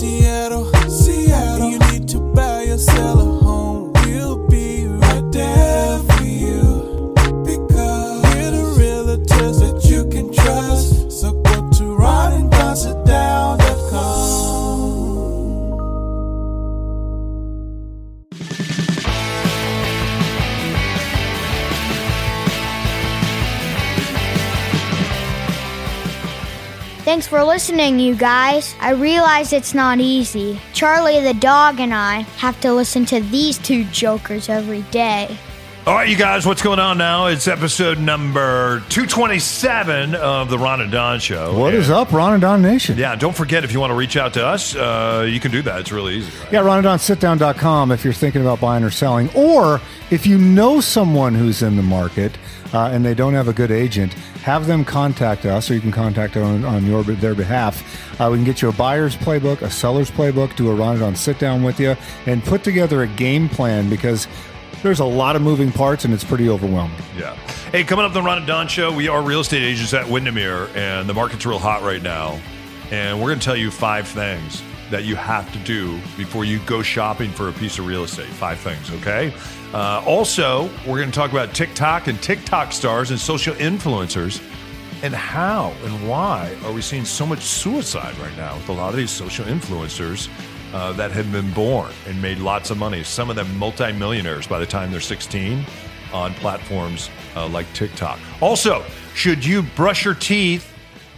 Seattle, Seattle. You need to buy or sell a home. We'll be right there for you, because we're the realtors that you can trust. So go to ronanddon.com. Thanks for listening, you guys. I realize it's not easy. Charlie the dog and I have to listen to these two jokers every day. All right, you guys, what's going on now? It's episode number 227 of the Ron and Don Show. What is up, Ron and Don Nation? Yeah, don't forget, if you want to reach out to us, you can do that. It's really easy. Right? Yeah, ronanddonsitdown.com if you're thinking about buying or selling. Or if you know someone who's in the market and they don't have a good agent, have them contact us, or you can contact them on their behalf. We can get you a buyer's playbook, a seller's playbook, do a Ron and Don sit-down with you, and put together a game plan, because there's a lot of moving parts, and it's pretty overwhelming. Yeah. Hey, coming up on the Ron and Don Show, we are real estate agents at Windermere, and the market's real hot right now. And we're going to tell you 5 things that you have to do before you go shopping for a piece of real estate. 5 things, okay? Also, we're going to talk about TikTok and TikTok stars and social influencers, and how and why are we seeing so much suicide right now with a lot of these social influencers that have been born and made lots of money. Some of them multimillionaires by the time they're 16 on platforms like TikTok. Also, should you brush your teeth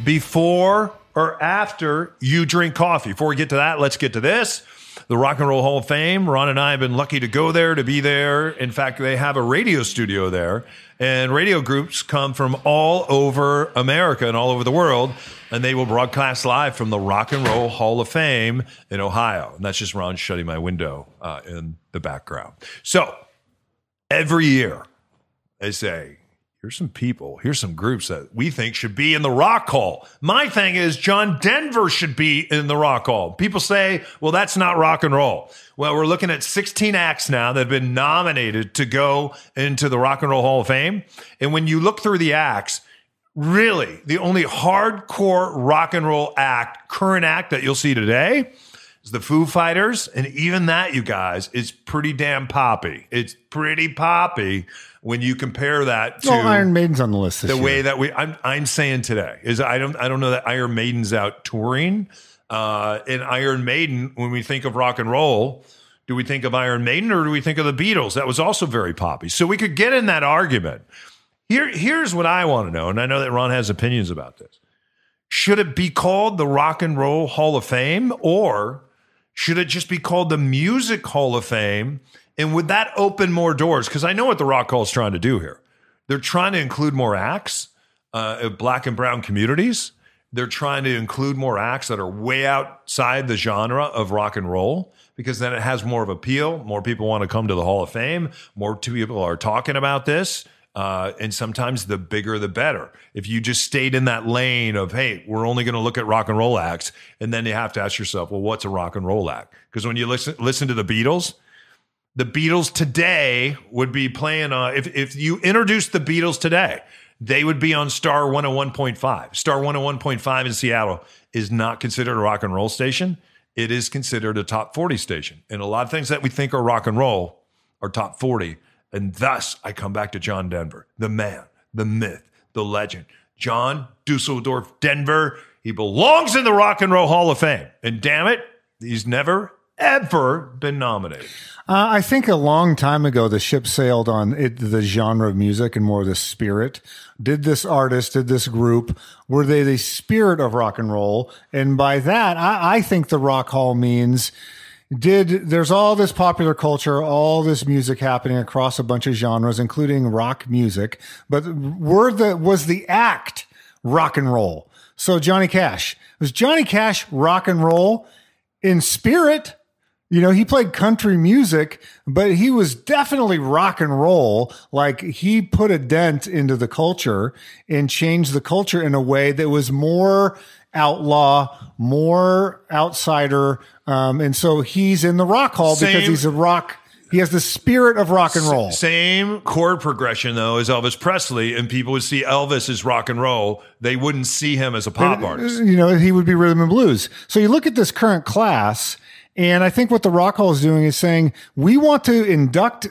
before or after you drink coffee? Before we get to that, let's get to this. The Rock and Roll Hall of Fame. Ron and I have been lucky to go there, to be there. In fact, they have a radio studio there. And radio groups come from all over America and all over the world. And they will broadcast live from the Rock and Roll Hall of Fame in Ohio. And that's just Ron shutting my window in the background. So every year they say, here's some people, here's some groups that we think should be in the Rock Hall. My thing is John Denver should be in the Rock Hall. People say, well, that's not rock and roll. Well, we're looking at 16 acts now that have been nominated to go into the Rock and Roll Hall of Fame. And when you look through the acts, really, the only hardcore rock and roll act, current act that you'll see today is the Foo Fighters. And even that, you guys, is pretty damn poppy. It's pretty poppy when you compare that to Iron Maiden's on the list this year. Way that we I'm saying today is I don't know that Iron Maiden's out touring. And Iron Maiden, when we think of rock and roll, do we think of Iron Maiden or do we think of the Beatles? That was also very poppy. So we could get in that argument. Here's what I want to know, and I know that Ron has opinions about this. Should it be called the Rock and Roll Hall of Fame, or should it just be called the Music Hall of Fame? And would that open more doors? Because I know what the Rock Hall is trying to do here. They're trying to include more acts of black and brown communities. They're trying to include more acts that are way outside the genre of rock and roll, because then it has more of appeal. More people want to come to the Hall of Fame. More people are talking about this. And sometimes the bigger, the better. If you just stayed in that lane of, hey, we're only going to look at rock and roll acts, and then you have to ask yourself, well, what's a rock and roll act? Because when you listen to the Beatles today would be playing, if you introduced the Beatles today, they would be on Star 101.5. Star 101.5 in Seattle is not considered a rock and roll station. It is considered a top 40 station. And a lot of things that we think are rock and roll are top 40. And thus, I come back to John Denver, the man, the myth, the legend. John Dusseldorf Denver, he belongs in the Rock and Roll Hall of Fame. And damn it, he's never, ever been nominated. I think a long time ago, the ship sailed on it, the genre of music and more of the spirit. Did this artist, did this group, were they the spirit of rock and roll? And by that, I think the Rock Hall means... There's all this popular culture, all this music happening across a bunch of genres, including rock music, but was the act rock and roll? So Johnny Cash. Was Johnny Cash rock and roll in spirit? You know, he played country music, but he was definitely rock and roll. Like, he put a dent into the culture and changed the culture in a way that was more outlaw, more outsider. And so he's in the Rock Hall because he's a rock He has the spirit of rock and roll. Same chord progression, though, as Elvis Presley, and people would see Elvis as rock and roll. They wouldn't see him as a pop artist. You know, he would be rhythm and blues. So you look at this current class, and I think what the Rock Hall is doing is saying, we want to induct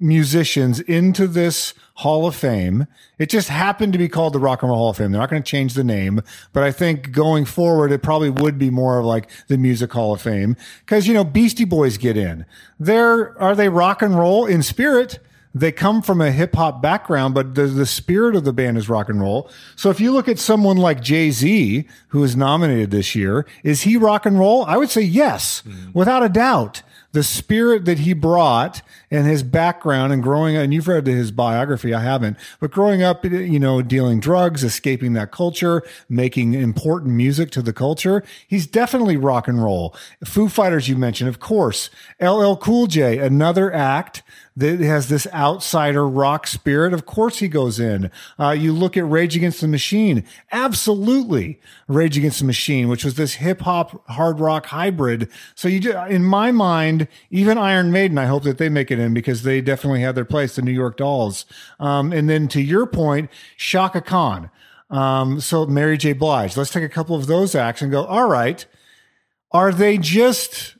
musicians into this Hall of Fame. It just happened to be called the Rock and Roll Hall of Fame. They're not going to change the name, but I think going forward, it probably would be more of like the Music Hall of Fame. Cause you know, Beastie Boys get in there. Are they rock and roll in spirit? They come from a hip hop background, but the spirit of the band is rock and roll. So if you look at someone like Jay-Z, who is nominated this year, is he rock and roll? I would say yes, without a doubt. The spirit that he brought and his background and growing up, and you've read his biography, I haven't, but growing up, you know, dealing drugs, escaping that culture, making important music to the culture. He's definitely rock and roll. Foo Fighters, you mentioned, of course. LL Cool J, another act that has this outsider rock spirit. Of course he goes in. You look at Rage Against the Machine. Absolutely. Rage Against the Machine, which was this hip hop, hard rock hybrid. So you do, in my mind, even Iron Maiden, I hope that they make it in because they definitely had their place, the New York Dolls. And then to your point, Shaka Khan. So Mary J. Blige. Let's take a couple of those acts and go, all right, are they just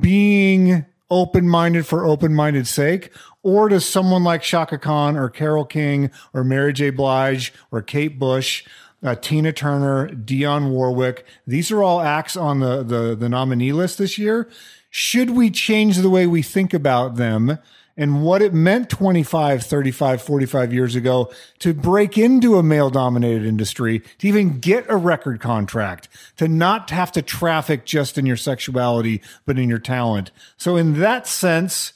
being open-minded for open-minded sake? Or does someone like Shaka Khan or Carole King or Mary J. Blige or Kate Bush, Tina Turner, Dionne Warwick, these are all acts on the nominee list this year. Should we change the way we think about them and what it meant 25, 35, 45 years ago to break into a male-dominated industry, to even get a record contract, to not have to traffic just in your sexuality, but in your talent? So in that sense,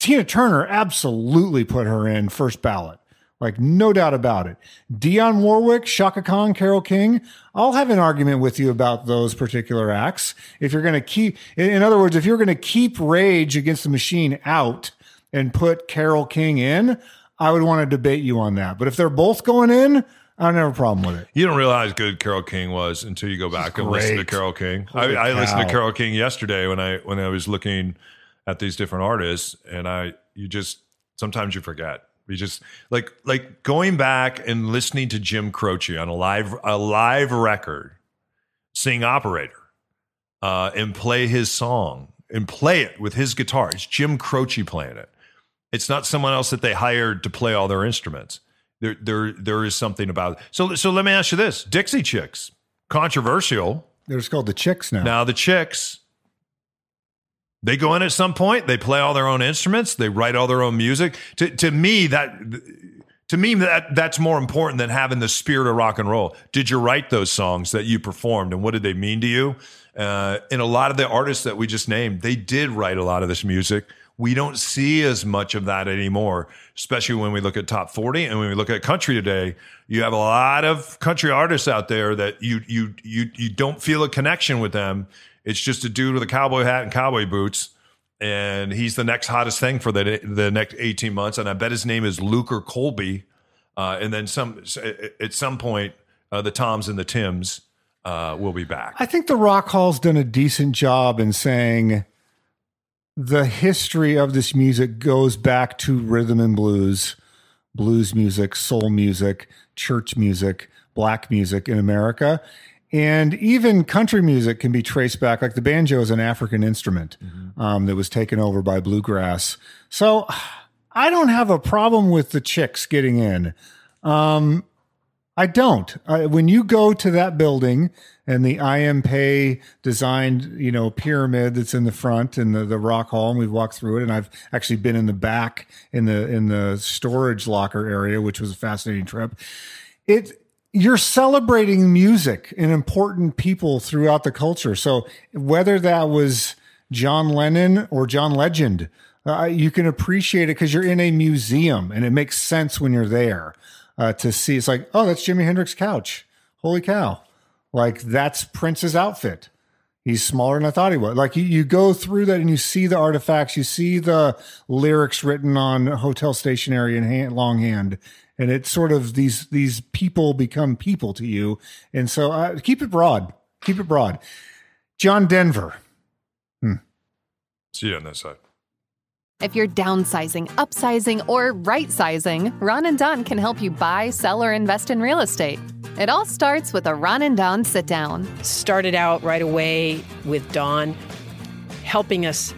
Tina Turner absolutely put her in first ballot. Like, no doubt about it. Dionne Warwick, Shaka Khan, Carole King, I'll have an argument with you about those particular acts. If you're going to keep, in other words, if you're going to keep Rage Against the Machine out and put Carole King in, I would want to debate you on that. But if they're both going in, I don't have a problem with it. You don't realize how good Carole King was until you go back and listen to Carole King. I listened to Carole King yesterday when I was looking at these different artists, and sometimes you forget. We just like going back and listening to Jim Croce on a live record, sing Operator, and play his song and play it with his guitar. It's Jim Croce playing it. It's not someone else that they hired to play all their instruments. There is something about it. So let me ask you this: Dixie Chicks, controversial. They're just called the Chicks now. Now the Chicks. They go in at some point, they play all their own instruments, they write all their own music. To me, that's more important than having the spirit of rock and roll. Did you write those songs that you performed, and what did they mean to you? And a lot of the artists that we just named, they did write a lot of this music. We don't see as much of that anymore, especially when we look at top 40 and when we look at country today. You have a lot of country artists out there that you don't feel a connection with them. It's just a dude with a cowboy hat and cowboy boots, and he's the next hottest thing for the next 18 months. And I bet his name is Luke or Colby. And then at some point, the Toms and the Tims will be back. I think the Rock Hall's done a decent job in saying the history of this music goes back to rhythm and blues, blues music, soul music, church music, black music in America. And even country music can be traced back. Like the banjo is an African instrument that was taken over by bluegrass. So I don't have a problem with the Chicks getting in. I don't. When you go to that building and the I. M. Pei designed, pyramid that's in the front and the Rock Hall, and we've walked through it, and I've actually been in the back in the storage locker area, which was a fascinating trip. You're celebrating music and important people throughout the culture. So whether that was John Lennon or John Legend, you can appreciate it because you're in a museum and it makes sense when you're there to see. It's like, oh, that's Jimi Hendrix's couch. Holy cow. Like, that's Prince's outfit. He's smaller than I thought he was. Like, you go through that and you see the artifacts. You see the lyrics written on hotel stationery in longhand. And it's sort of these people become people to you. And so keep it broad. Keep it broad. John Denver. See you on that side. If you're downsizing, upsizing, or right-sizing, Ron and Don can help you buy, sell, or invest in real estate. It all starts with a Ron and Don sit-down. Started out right away with Don helping us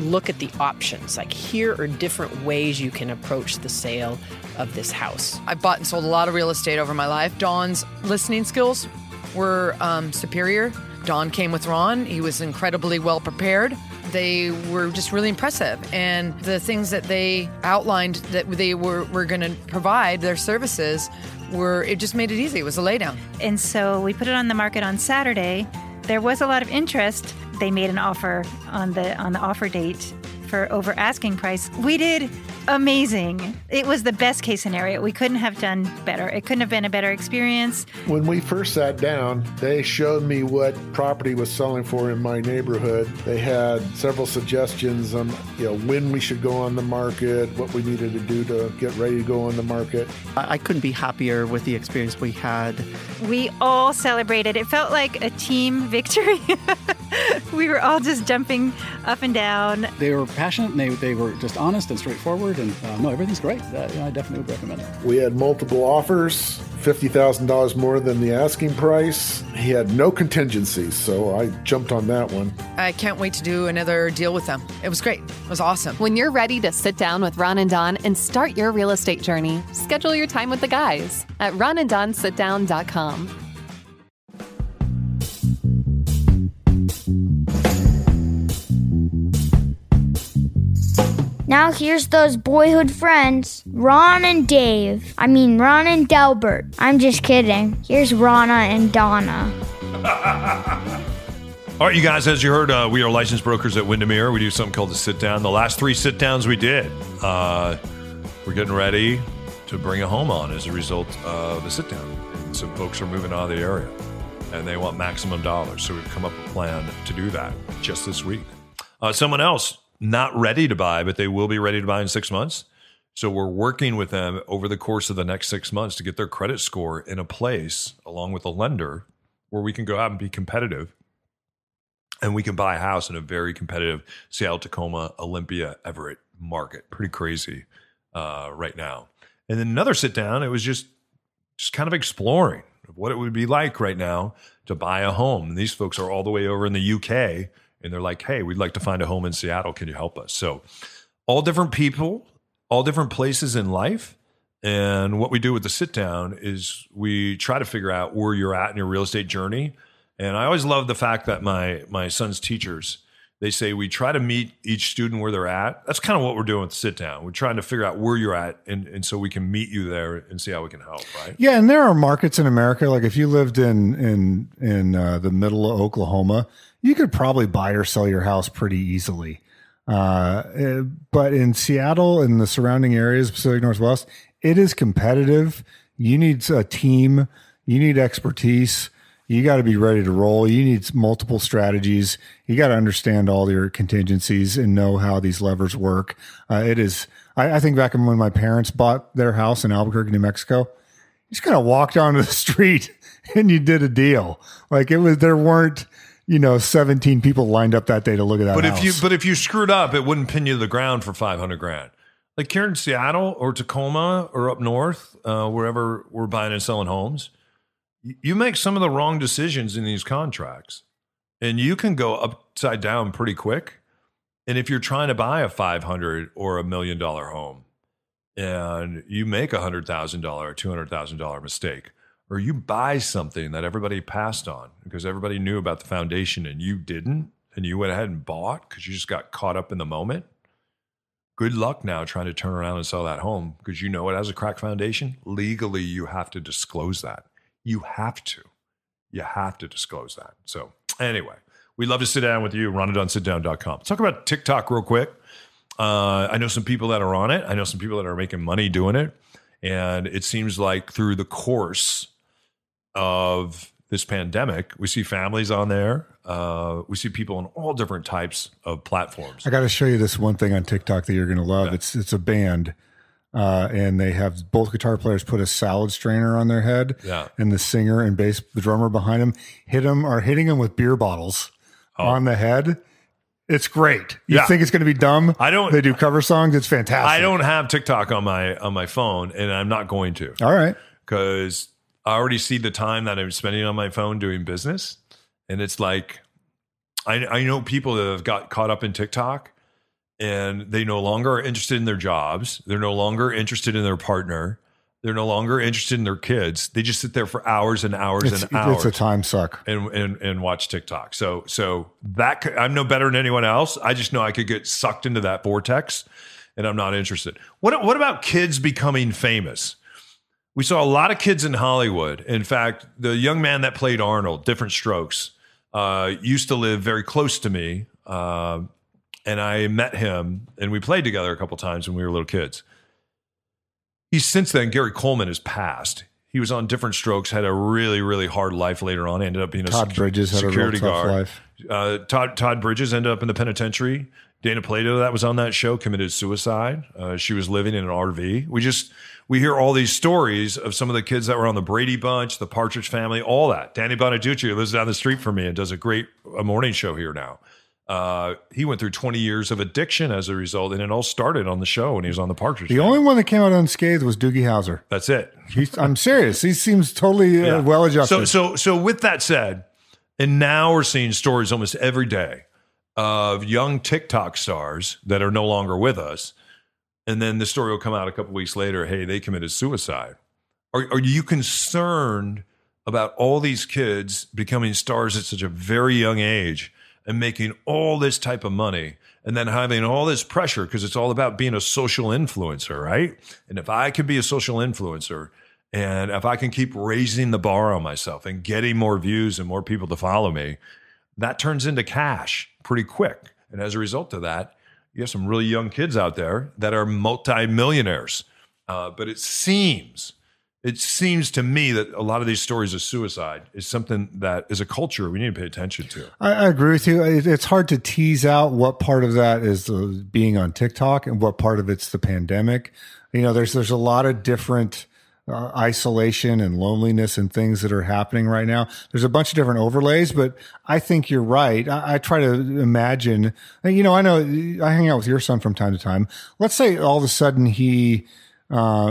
look at the options. Like, here are different ways you can approach the sale of this house. I bought and sold a lot of real estate over my life. Don's listening skills were superior. Don came with Ron. He was incredibly well-prepared. They were just really impressive. And the things that they outlined that they were going to provide, their services, it just made it easy. It was a laydown. And so we put it on the market on Saturday. There was a lot of interest. They made an offer on the offer date for over asking price. We did amazing. It was the best case scenario. We couldn't have done better. It couldn't have been a better experience. When we first sat down, they showed me what property was selling for in my neighborhood. They had several suggestions on when we should go on the market, what we needed to do to get ready to go on the market. I couldn't be happier with the experience we had. We all celebrated. It felt like a team victory. We were all just jumping up and down. They were passionate, and they were just honest and straightforward, and everything's great. I definitely would recommend it. We had multiple offers, $50,000 more than the asking price. He had no contingencies, so I jumped on that one. I can't wait to do another deal with them. It was great. It was awesome. When you're ready to sit down with Ron and Don and start your real estate journey, schedule your time with the guys at ronanddonsitdown.com. Now here's those boyhood friends, Ron and Dave. I mean, Ron and Delbert. I'm just kidding. Here's Ronna and Donna. All right, you guys, as you heard, we are licensed brokers at Windermere. We do something called the sit-down. The last three sit-downs we did, we're getting ready to bring a home on as a result of the sit-down. Some folks are moving out of the area, and they want maximum dollars. So we've come up with a plan to do that just this week. Someone else, not ready to buy, but they will be ready to buy in 6 months. So we're working with them over the course of the next 6 months to get their credit score in a place, along with a lender, where we can go out and be competitive. And we can buy a house in a very competitive Seattle, Tacoma, Olympia, Everett market. Pretty crazy right now. And then another sit down, it was just kind of exploring what it would be like right now to buy a home. And these folks are all the way over in the UK, and they're like, hey, we'd like to find a home in Seattle. Can you help us? So all different people, all different places in life. And what we do with the sit down is we try to figure out where you're at in your real estate journey. And I always love the fact that my son's teachers, they say we try to meet each student where they're at. That's kind of what we're doing with the sit down. We're trying to figure out where you're at, and so we can meet you there and see how we can help, right? Yeah, and there are markets in America, like if you lived in the middle of Oklahoma, you could probably buy or sell your house pretty easily. But in Seattle and the surrounding areas, Pacific Northwest, it is competitive. You need a team. You need expertise. You got to be ready to roll. You need multiple strategies. You got to understand all your contingencies and know how these levers work. I think back when my parents bought their house in Albuquerque, New Mexico, you just kind of walked onto the street and you did a deal. Like there weren't, 17 people lined up that day to look at that house. But if you screwed up, it wouldn't pin you to the ground for $500,000. Like here in Seattle or Tacoma or up north, wherever we're buying and selling homes, you make some of the wrong decisions in these contracts, and you can go upside down pretty quick. And if you're trying to buy a $500,000 or $1 million home and you make $100,000 or $200,000 mistake, or you buy something that everybody passed on because everybody knew about the foundation and you didn't, and you went ahead and bought because you just got caught up in the moment, good luck now trying to turn around and sell that home because it has a cracked foundation. Legally, you have to disclose that. You have to disclose that. So anyway, we'd love to sit down with you. ronanddonsitdown.com. Talk about TikTok real quick. I know some people that are on it. I know some people that are making money doing it. And it seems like through the course of this pandemic, we see families on there. We see people on all different types of platforms. I got to show you this one thing on TikTok that you're going to love. Yeah. It's a band. And they have both guitar players put a salad strainer on their head, and the singer and the drummer behind him hitting him with beer bottles on the head. It's great. You think it's going to be dumb? I don't. They do cover songs. It's fantastic. I don't have TikTok on my phone, and I'm not going to. All right, because I already see the time that I'm spending on my phone doing business, and it's like I know people that have got caught up in TikTok, and they no longer are interested in their jobs. They're no longer interested in their partner. They're no longer interested in their kids. They just sit there for hours and hours and hours. It's a time suck. And watch TikTok. So that I'm no better than anyone else. I just know I could get sucked into that vortex, and I'm not interested. What about kids becoming famous? We saw a lot of kids in Hollywood. In fact, the young man that played Arnold, Different Strokes, used to live very close to me. And I met him, and we played together a couple times when we were little kids. He's since then, Gary Coleman has passed. He was on Different Strokes, had a really, really hard life later on, ended up being a security guard. Todd Bridges ended up in the penitentiary. Dana Plato, that was on that show, committed suicide. She was living in an RV. We hear all these stories of some of the kids that were on the Brady Bunch, the Partridge Family, all that. Danny Bonaducci, who lives down the street from me and does a great morning show here now. He went through 20 years of addiction as a result, and it all started on the show when he was on the Partridge. The only one that came out unscathed was Doogie Howser. That's it. I'm serious. He seems totally well adjusted. So with that said, and now we're seeing stories almost every day of young TikTok stars that are no longer with us, and then the story will come out a couple weeks later. Hey, they committed suicide. Are you concerned about all these kids becoming stars at such a very young age? And making all this type of money and then having all this pressure because it's all about being a social influencer, right? And if I can be a social influencer and if I can keep raising the bar on myself and getting more views and more people to follow me, that turns into cash pretty quick. And as a result of that, you have some really young kids out there that are multimillionaires. But it seems to me that a lot of these stories of suicide is something that is a culture we need to pay attention to. I agree with you. It's hard to tease out what part of that is being on TikTok and what part of it's the pandemic. You know, there's a lot of different isolation and loneliness and things that are happening right now. There's a bunch of different overlays, but I think you're right. I try to imagine, you know, I know I hang out with your son from time to time. Let's say all of a sudden he...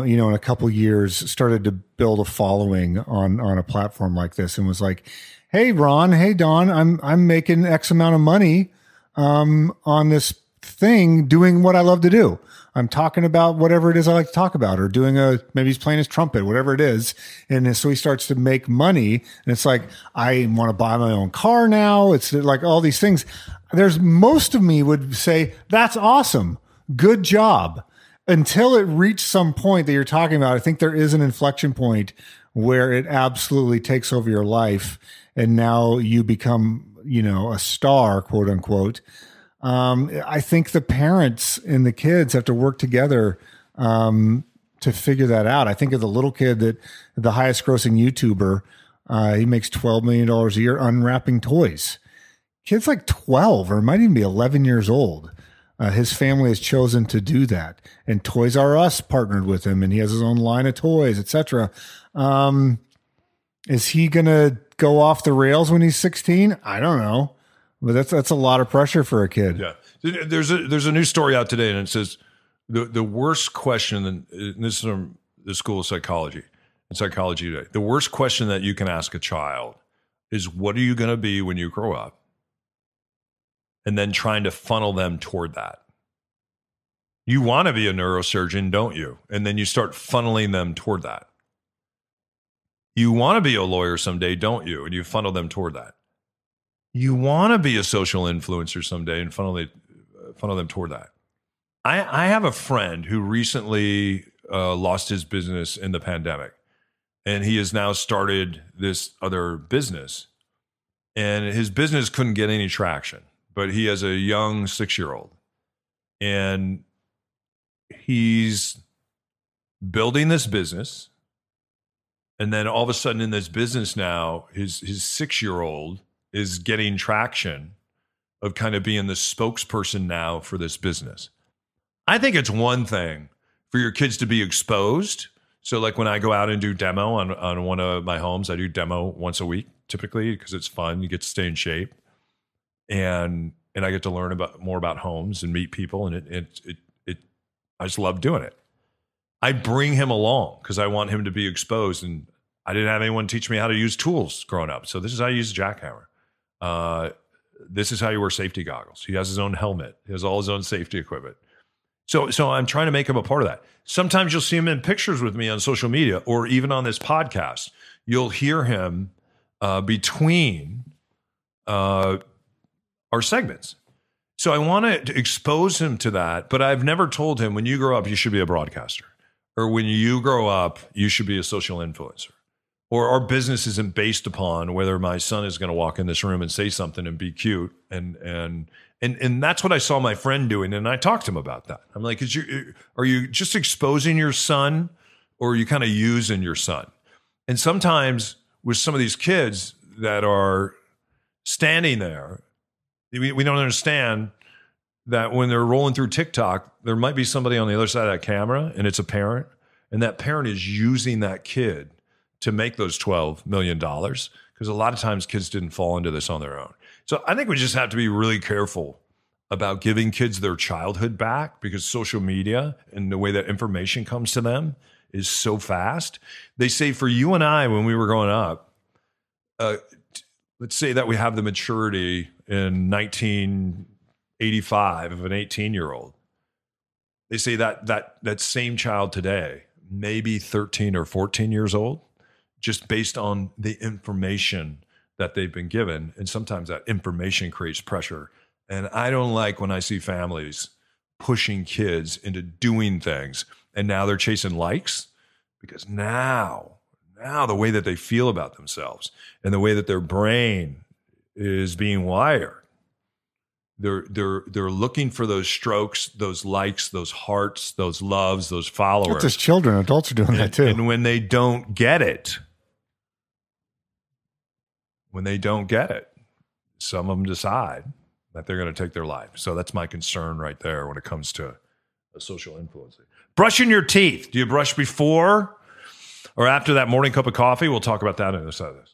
you know, in a couple of years, started to build a following on a platform like this, and was like, "Hey, Ron, hey, Don, I'm making X amount of money on this thing, doing what I love to do. I'm talking about whatever it is I like to talk about, or doing maybe he's playing his trumpet, whatever it is." And so he starts to make money, and it's like, I want to buy my own car now. It's like all these things. There's most of me would say that's awesome, good job. Until it reached some point that you're talking about, I think there is an inflection point where it absolutely takes over your life, and now you become, you know, a star, quote unquote. I think the parents and the kids have to work together to figure that out. I think of the little kid that the highest grossing YouTuber, he makes $12 million a year unwrapping toys. Kid's like 12 or might even be 11 years old. His family has chosen to do that, and Toys R Us partnered with him, and he has his own line of toys, etc. Is he going to go off the rails when he's 16? I don't know, but that's a lot of pressure for a kid. Yeah, there's a new story out today, and it says the worst question, and this is from the School of Psychology and Psychology Today. The worst question that you can ask a child is, "What are you going to be when you grow up?" And then trying to funnel them toward that. You want to be a neurosurgeon, don't you? And then you start funneling them toward that. You want to be a lawyer someday, don't you? And you funnel them toward that. You want to be a social influencer someday and funnel them toward that. I have a friend who recently lost his business in the pandemic, and he has now started this other business, and his business couldn't get any traction. But he has a young 6-year-old, and he's building this business. And then all of a sudden in this business now, his 6-year-old is getting traction of kind of being the spokesperson now for this business. I think it's one thing for your kids to be exposed. So like when I go out and do demo on one of my homes, I do demo once a week typically because it's fun. You get to stay in shape. And and I get to learn about more about homes and meet people, and I just love doing it. I bring him along because I want him to be exposed, and I didn't have anyone teach me how to use tools growing up. So this is how you use a jackhammer. This is how you wear safety goggles. He has his own helmet. He has all his own safety equipment. So I'm trying to make him a part of that. Sometimes you'll see him in pictures with me on social media or even on this podcast. You'll hear him between our segments. So I want to expose him to that, but I've never told him when you grow up, you should be a broadcaster, or when you grow up, you should be a social influencer, or our business isn't based upon whether my son is going to walk in this room and say something and be cute. And that's what I saw my friend doing. And I talked to him about that. I'm like, are you just exposing your son, or are you kind of using your son? And sometimes with some of these kids that are standing there, we don't understand that when they're rolling through TikTok, there might be somebody on the other side of that camera, and it's a parent, and that parent is using that kid to make those $12 million, because a lot of times kids didn't fall into this on their own. So I think we just have to be really careful about giving kids their childhood back, because social media and the way that information comes to them is so fast. They say for you and I, when we were growing up, let's say that we have the maturity in 1985 of an 18-year-old. They say that same child today, maybe 13 or 14 years old, just based on the information that they've been given. And sometimes that information creates pressure. And I don't like when I see families pushing kids into doing things, and now they're chasing likes, because now the way that they feel about themselves and the way that their brain is being wired, they're looking for those strokes, those likes, those hearts, those loves, those followers. Not just children, adults are doing that too. And when they don't get it, some of them decide that they're going to take their life. So that's my concern right there when it comes to a social influencer. Brushing your teeth. Do you brush before or after that morning cup of coffee? We'll talk about that on the other side of this.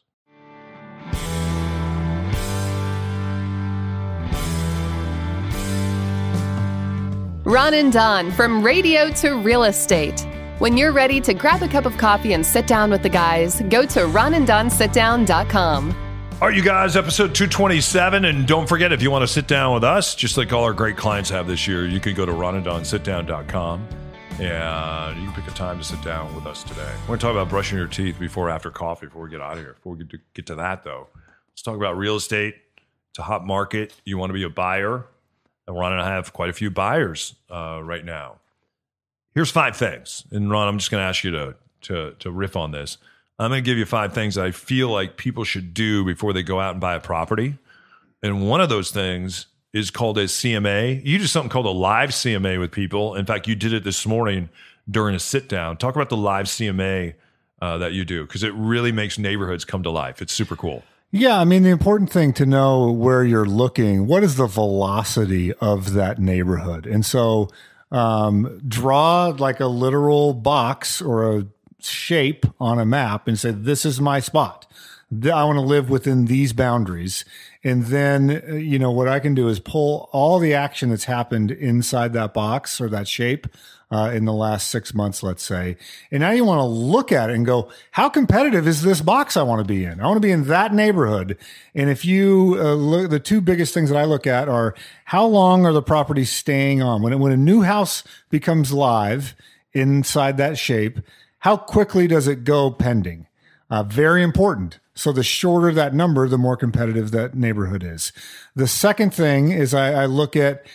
Ron and Don, from radio to real estate. When you're ready to grab a cup of coffee and sit down with the guys, go to ronanddonsitdown.com. All right, you guys, episode 227. And don't forget, if you want to sit down with us, just like all our great clients have this year, you can go to ronanddonsitdown.com and you can pick a time to sit down with us today. We're going to talk about brushing your teeth before or after coffee before we get out of here. Before we get to that, though, let's talk about real estate. It's a hot market. You want to be a buyer. And Ron and I have quite a few buyers right now. Here's five things. And Ron, I'm just going to ask you to riff on this. I'm going to give you five things I feel like people should do before they go out and buy a property. And one of those things is called a CMA. You do something called a live CMA with people. In fact, you did it this morning during a sit down. Talk about the live CMA that you do, because it really makes neighborhoods come to life. It's super cool. Yeah, I mean, the important thing to know where you're looking, what is the velocity of that neighborhood? And so draw like a literal box or a shape on a map and say, this is my spot. I want to live within these boundaries. And then, you know, what I can do is pull all the action that's happened inside that box or that shape in the last 6 months, let's say. And now you want to look at it and go, how competitive is this box I want to be in? I want to be in that neighborhood. And if you look, the two biggest things that I look at are how long are the properties staying on? When a new house becomes live inside that shape, how quickly does it go pending? Very important. So the shorter that number, the more competitive that neighborhood is. The second thing is I look at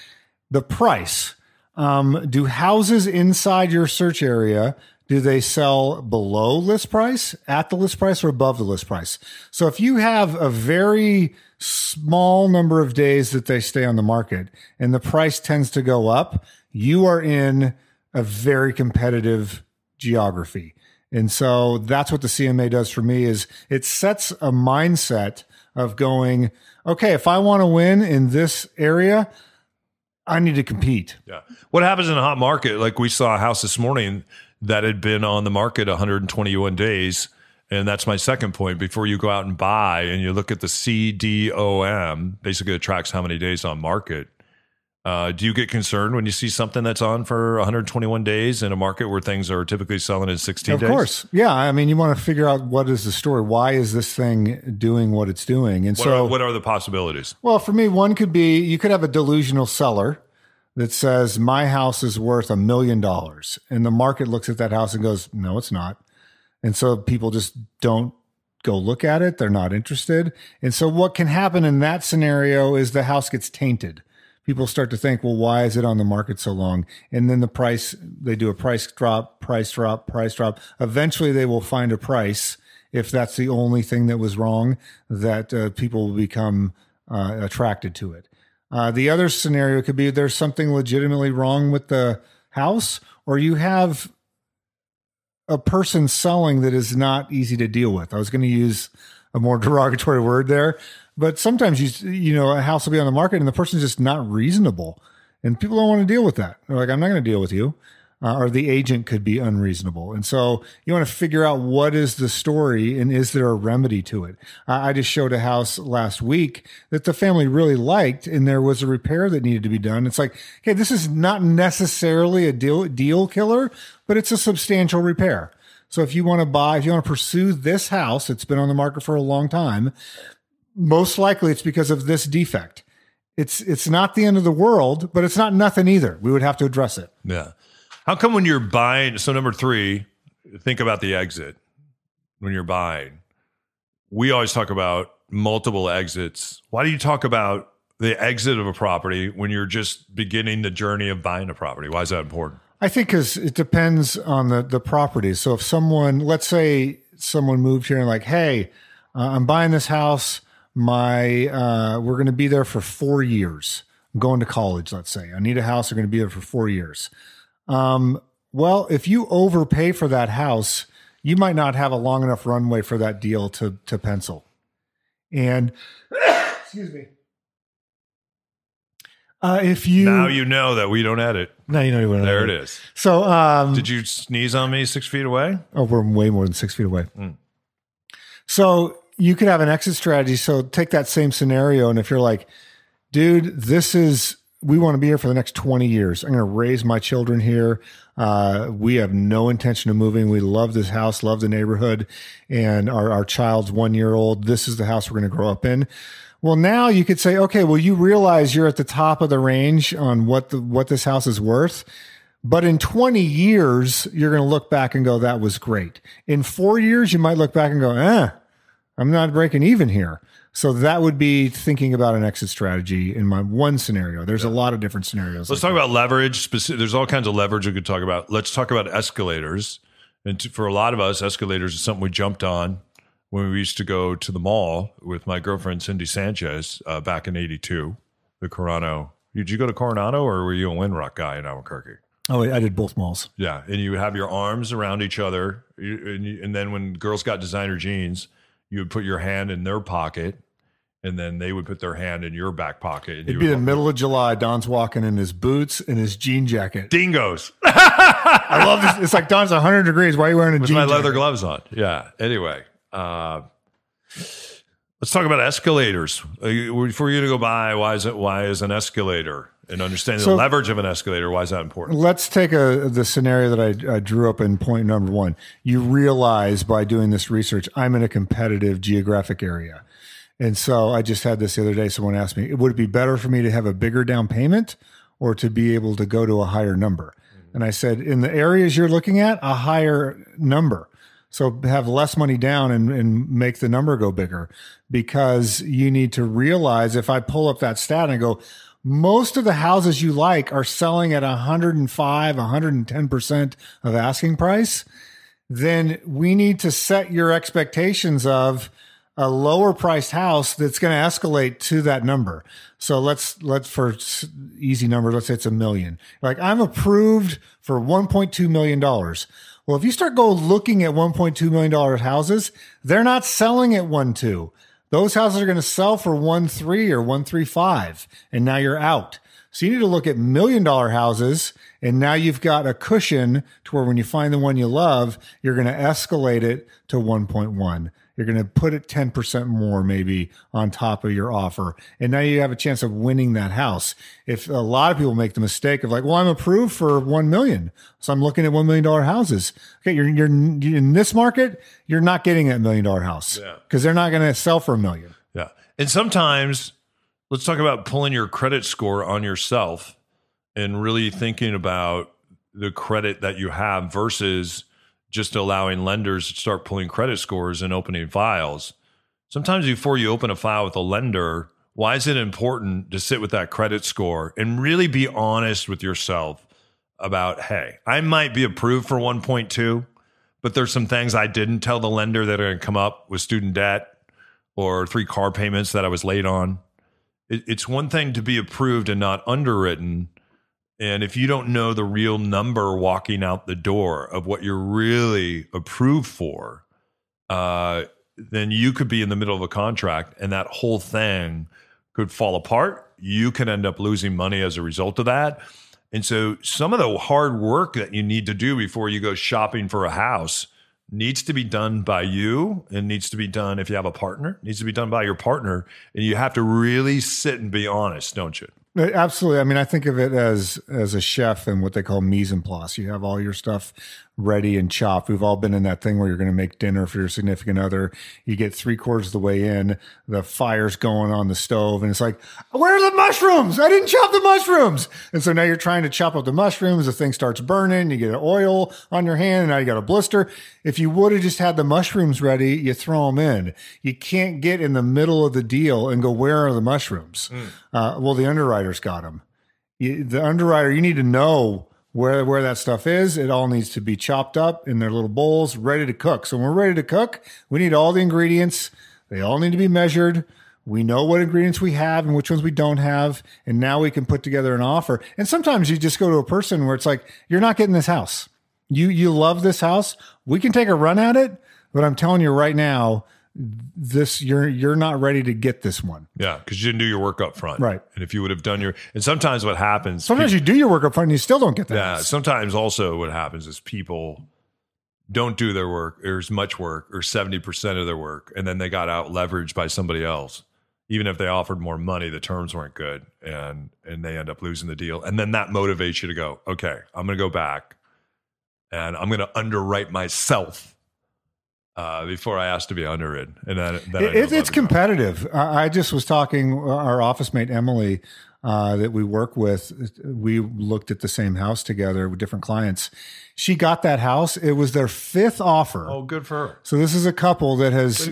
the price. Do houses inside your search area, do they sell below list price, at the list price, or above the list price? So if you have a very small number of days that they stay on the market and the price tends to go up, you are in a very competitive geography. And so that's what the CMA does for me, is it sets a mindset of going, okay, if I want to win in this area, I need to compete. Yeah. What happens in a hot market? Like we saw a house this morning that had been on the market 121 days And that's my second point. Before you go out and buy and you look at the CDOM, basically it tracks how many days on market. Do you get concerned when you see something that's on for 121 days in a market where things are typically selling in 16 days? Of course. Yeah. I mean, you want to figure out what is the story? Why is this thing doing what it's doing? And what are the possibilities? Well, for me, one could be you could have a delusional seller that says my house is worth $1 million. And the market looks at that house and goes, no, it's not. And so people just don't go look at it. They're not interested. And so what can happen in that scenario is the house gets tainted. People start to think, well, why is it on the market so long? And then the price, they do a price drop, price drop, price drop. Eventually they will find a price. If that's the only thing that was wrong, that people will become attracted to it. The other scenario could be there's something legitimately wrong with the house, or you have a person selling that is not easy to deal with. I was going to use a more derogatory word there. But sometimes, you know, a house will be on the market and the person's just not reasonable. And people don't want to deal with that. They're like, I'm not going to deal with you. Or the agent could be unreasonable. And so you want to figure out what is the story and is there a remedy to it? I just showed a house last week that the family really liked and there was a repair that needed to be done. It's like, hey, this is not necessarily a deal killer, but it's a substantial repair. So if you want to buy, if you want to pursue this house, it's been on the market for a long time, most likely it's because of this defect. It's not the end of the world, but it's not nothing either. We would have to address it. Yeah. How come when you're buying, so number three, think about the exit when you're buying. We always talk about multiple exits. Why do you talk about the exit of a property when you're just beginning the journey of buying a property? Why is that important? I think because it depends on the property. So if someone, let's say someone moved here and like, hey, I'm buying this house. We're going to be there for 4 years. I'm going to college, let's say. I need a house. We're going to be there for 4 years. Well, if you overpay for that house, you might not have a long enough runway for that deal to pencil. And excuse me. If you now you know that we don't edit. Now you know you won't. There edit. It is. So did you sneeze on me 6 feet away? Oh, we're way more than 6 feet away. Mm. So. You could have an exit strategy. So take that same scenario. And if you're like, dude, we want to be here for the next 20 years. I'm going to raise my children here. We have no intention of moving. We love this house, love the neighborhood. And our child's 1 year old. This is the house we're going to grow up in. Well, now you could say, okay, well, you realize you're at the top of the range on what this house is worth. But in 20 years, you're going to look back and go, that was great. In 4 years, you might look back and go, I'm not breaking even here. So that would be thinking about an exit strategy in my one scenario. There's a lot of different scenarios. Let's talk about leverage. There's all kinds of leverage we could talk about. Let's talk about escalators. And for a lot of us, escalators is something we jumped on when we used to go to the mall with my girlfriend, Cindy Sanchez, back in 82, the Coronado. Did you go to Coronado or were you a Windrock guy in Albuquerque? Oh, I did both malls. Yeah. And you would have your arms around each other. And then when girls got designer jeans, you would put your hand in their pocket, and then they would put their hand in your back pocket. It'd be the middle of July. Don's walking in his boots and his jean jacket. Dingoes. I love this. It's like Don's 100 degrees. Why are you wearing a jean jacket? With my leather gloves on. Yeah. Anyway, let's talk about escalators. Before you to go by, why is an escalator? And understanding the leverage of an escalator, why is that important? Let's take the scenario that I drew up in point number one. You realize by doing this research, I'm in a competitive geographic area. And so I just had this the other day. Someone asked me, would it be better for me to have a bigger down payment or to be able to go to a higher number? Mm-hmm. And I said, in the areas you're looking at, a higher number. So have less money down and make the number go bigger, because you need to realize if I pull up that stat and I go, most of the houses you like are selling at 105, 110% of asking price, then we need to set your expectations of a lower priced house that's going to escalate to that number. So let's for easy number, let's say it's $1 million. Like I'm approved for $1.2 million. Well, if you start go looking at $1.2 million houses, they're not selling at 1.2. Those houses are going to sell for 1.3 or 1.35, and now you're out. So you need to look at $1 million houses, and now you've got a cushion to where when you find the one you love, you're going to escalate it to 1.1. You're going to put it 10% more maybe on top of your offer. And now you have a chance of winning that house. If a lot of people make the mistake of like, well, I'm approved for 1 million. So I'm looking at $1 million houses. Okay. You're in this market, you're not getting that $1 million house because they're not going to sell for $1 million. Yeah. And sometimes let's talk about pulling your credit score on yourself and really thinking about the credit that you have versus just allowing lenders to start pulling credit scores and opening files. Sometimes before you open a file with a lender, why is it important to sit with that credit score and really be honest with yourself about, hey, I might be approved for 1.2, but there's some things I didn't tell the lender that are going to come up with student debt or 3 car payments that I was late on. It's one thing to be approved and not underwritten. And if you don't know the real number walking out the door of what you're really approved for, then you could be in the middle of a contract and that whole thing could fall apart. You can end up losing money as a result of that. And so some of the hard work that you need to do before you go shopping for a house needs to be done by you and needs to be done, if you have a partner, needs to be done by your partner. And you have to really sit and be honest, don't you? Absolutely. I mean, I think of it as a chef and what they call mise en place. You have all your stuff ready and chopped. We've all been in that thing where you're going to make dinner for your significant other. You get 3/4 of the way in, the fire's going on the stove, and it's like, where are the mushrooms? I didn't chop the mushrooms. And so now you're trying to chop up the mushrooms. The thing starts burning. You get oil on your hand, and now you got a blister. If you would have just had the mushrooms ready, you throw them in. You can't get in the middle of the deal and go, where are the mushrooms? Well, the underwriter's got them. The underwriter, you need to know where that stuff is. It all needs to be chopped up in their little bowls, ready to cook. So when we're ready to cook, we need all the ingredients. They all need to be measured. We know what ingredients we have and which ones we don't have. And now we can put together an offer. And sometimes you just go to a person where it's like, you're not getting this house. You love this house. We can take a run at it, but I'm telling you right now, this you're not ready to get this one. Yeah, because you didn't do your work up front. Right. And if you would have done your, and sometimes what happens, you do your work up front and you still don't get that. Yeah. Sometimes also what happens is people don't do their work or as much work or 70% of their work, and then they got out leveraged by somebody else. Even if they offered more money, the terms weren't good, and they end up losing the deal. And then that motivates you to go, okay, I'm going to go back and I'm going to underwrite myself before I asked to be underwritten. And it's competitive. I just was talking, our office mate, Emily, that we work with, we looked at the same house together with different clients. She got that house. It was their 5th offer. Oh, good for her. So this is a couple that has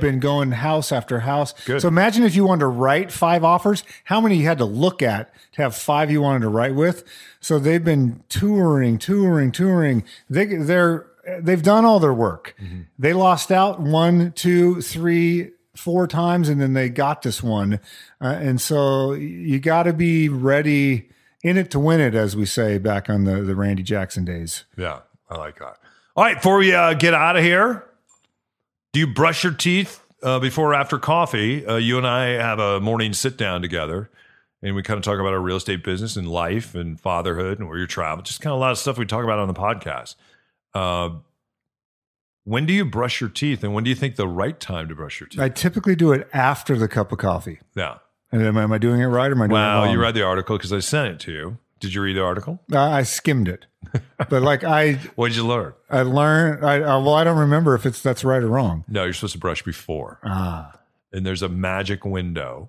been going house after house. Good. So imagine if you wanted to write 5 offers, how many you had to look at to have 5 you wanted to write with. So they've been touring. They've done all their work. Mm-hmm. They lost out 1, 2, 3, 4 times, and then they got this one. And so you got to be ready, in it to win it, as we say back on the Randy Jackson days. Yeah, I like that. All right, before we get out of here, do you brush your teeth before or after coffee? You and I have a morning sit-down together, and we kind of talk about our real estate business and life and fatherhood and where you travel, just kind of a lot of stuff we talk about on the podcast. When do you brush your teeth, and when do you think the right time to brush your teeth? I typically do it after the cup of coffee. Yeah. And am I doing it right or am I doing it wrong? Well, you read the article because I sent it to you. Did you read the article? I skimmed it. But what did you learn? I learned, I don't remember if that's right or wrong. No, you're supposed to brush before. And there's a magic window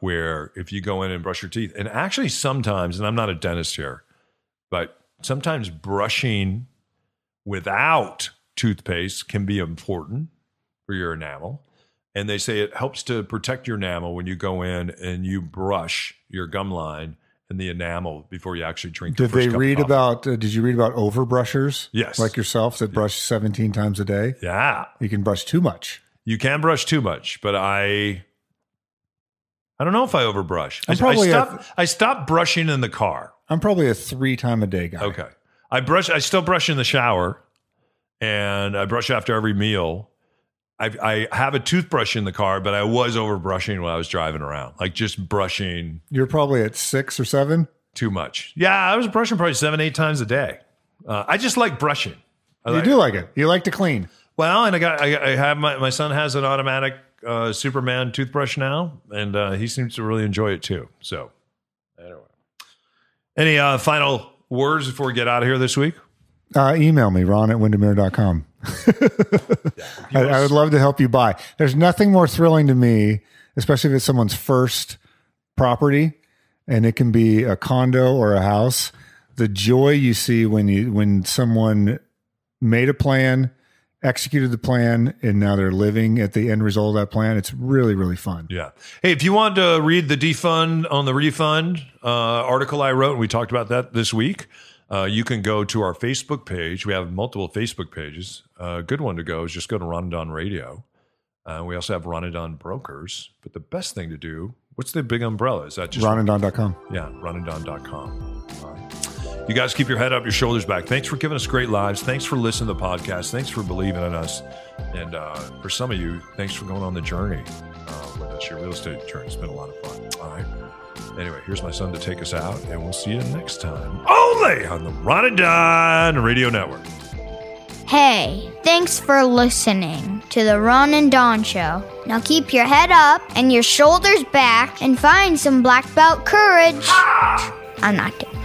where if you go in and brush your teeth, and actually sometimes, and I'm not a dentist here, but sometimes brushing without toothpaste can be important for your enamel. And they say it helps to protect your enamel when you go in and you brush your gum line and the enamel before you actually drink the first cup of coffee. Did you read about overbrushers? Yes. Like yourself that brush 17 times a day? Yeah. You can brush too much. You can brush too much, but I don't know if I overbrush. I stopped brushing in the car. I'm probably a 3 time a day guy. Okay. I still brush in the shower, and I brush after every meal. I have a toothbrush in the car, but I was overbrushing when I was driving around, like just brushing. You're probably at 6 or 7? Too much. Yeah, I was brushing probably 7, 8 times a day. I just like brushing. You do like it. You like to clean. Well, and I have my son has an automatic Superman toothbrush now, and he seems to really enjoy it too. So anyway, any final words before we get out of here this week? Email me, ron@windermere.com. I would love to help you buy. There's nothing more thrilling to me, especially if it's someone's first property, and it can be a condo or a house. The joy you see when someone made a plan, executed the plan, and now they're living at the end result of that plan. It's really, really fun. Yeah. Hey, if you want to read the defund on the refund article I wrote, and we talked about that this week, you can go to our Facebook page. We have multiple Facebook pages. A good one to go is just go to Ronanddon Radio. We also have Ronanddon Brokers. But the best thing to do, what's the big umbrella? Is that just Ronanddon.com? Yeah, Ronanddon.com. All right. You guys keep your head up, your shoulders back. Thanks for giving us great lives. Thanks for listening to the podcast. Thanks for believing in us. And for some of you, thanks for going on the journey with us, your real estate journey. It's been a lot of fun. All right. Anyway, here's my son to take us out, and we'll see you next time only on the Ronanddon Radio Network. Hey, thanks for listening to the Ron and Don Show. Now keep your head up and your shoulders back and find some black belt courage. Ah! I'm not kidding.